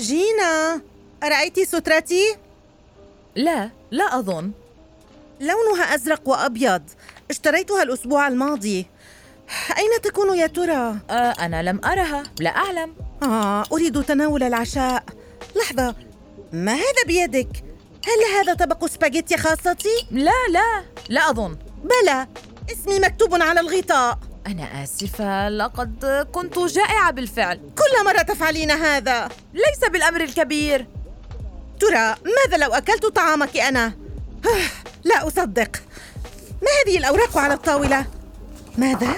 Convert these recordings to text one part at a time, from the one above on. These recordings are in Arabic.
جينا، أرأيت سترتي؟ لا أظن. لونها أزرق وأبيض، اشتريتها الأسبوع الماضي. أين تكون يا ترى؟ أنا لم أرها، لا أعلم. أريد تناول العشاء. لحظة، ما هذا بيدك؟ هل هذا طبق سباجيتي خاصتي؟ لا أظن. بلى، اسمي مكتوب على الغطاء. أنا آسفة، لقد كنت جائعة بالفعل. كل مرة تفعلين هذا. ليس بالأمر الكبير. ترى ماذا لو أكلت طعامك أنا؟ لا أصدق. ما هذه الأوراق على الطاولة؟ ماذا؟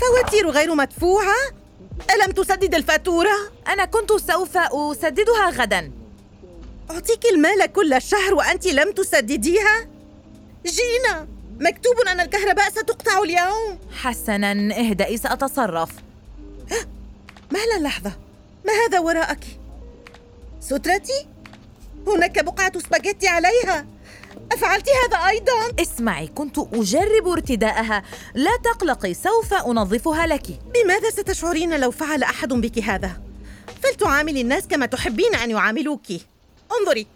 فواتير غير مدفوعة؟ ألم تسدد الفاتورة؟ أنا كنت سوف أسددها غدا. أعطيك المال كل الشهر وأنت لم تسدديها؟ جينا، مكتوب أن الكهرباء ستقطع اليوم. حسناً، اهدئي، سأتصرف. مهلا، لحظة، ما هذا وراءك؟ سترتي؟ هناك بقعة سباجيتي عليها. أفعلت هذا أيضاً؟ اسمعي، كنت أجرب ارتداءها. لا تقلقي، سوف أنظفها لك. بماذا ستشعرين لو فعل أحد بك هذا؟ فلتعاملي الناس كما تحبين أن يعاملوك. انظري،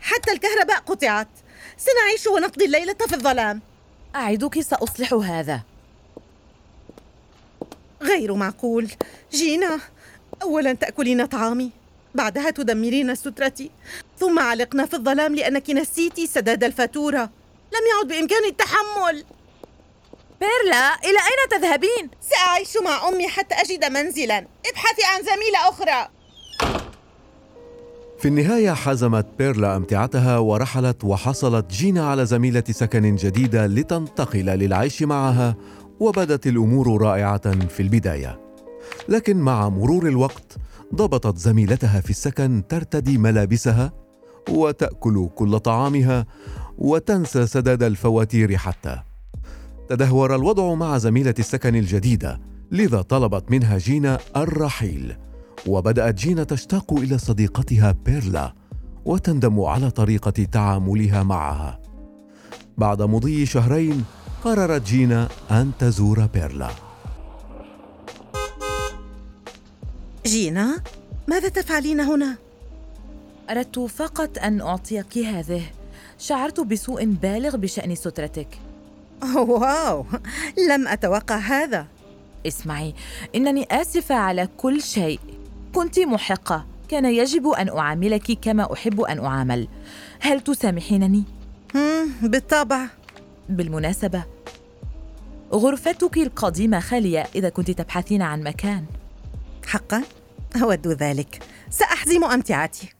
حتى الكهرباء قطعت. سنعيش ونقضي الليلة في الظلام. أعدك سأصلح هذا. غير معقول. جينا، أولاً تأكلين طعامي، بعدها تدمرين سترتي، ثم علقنا في الظلام لأنك نسيتي سداد الفاتورة. لم يعد بإمكاني التحمل. بيرلا، إلى أين تذهبين؟ سأعيش مع أمي حتى أجد منزلاً. ابحثي عن زميلة أخرى. في النهاية حزمت بيرلا أمتعتها ورحلت، وحصلت جينا على زميلة سكن جديدة لتنتقل للعيش معها، وبدت الأمور رائعة في البداية. لكن مع مرور الوقت ضبطت زميلتها في السكن ترتدي ملابسها وتأكل كل طعامها وتنسى سداد الفواتير حتى. تدهور الوضع مع زميلة السكن الجديدة، لذا طلبت منها جينا الرحيل. وبدأت جينا تشتاق إلى صديقتها بيرلا وتندم على طريقة تعاملها معها. بعد مضي شهرين قررت جينا أن تزور بيرلا. جينا، ماذا تفعلين هنا؟ أردت فقط أن أعطيك هذه. شعرت بسوء بالغ بشأن سترتك. واو، لم أتوقع هذا. اسمعي، إنني آسفة على كل شيء. كنت محقة، كان يجب أن أعاملك كما أحب أن أعامل. هل تسامحينني؟ بالطبع. بالمناسبة، غرفتك القديمة خالية إذا كنت تبحثين عن مكان. حقاً؟ أود ذلك، سأحزم أمتعتي.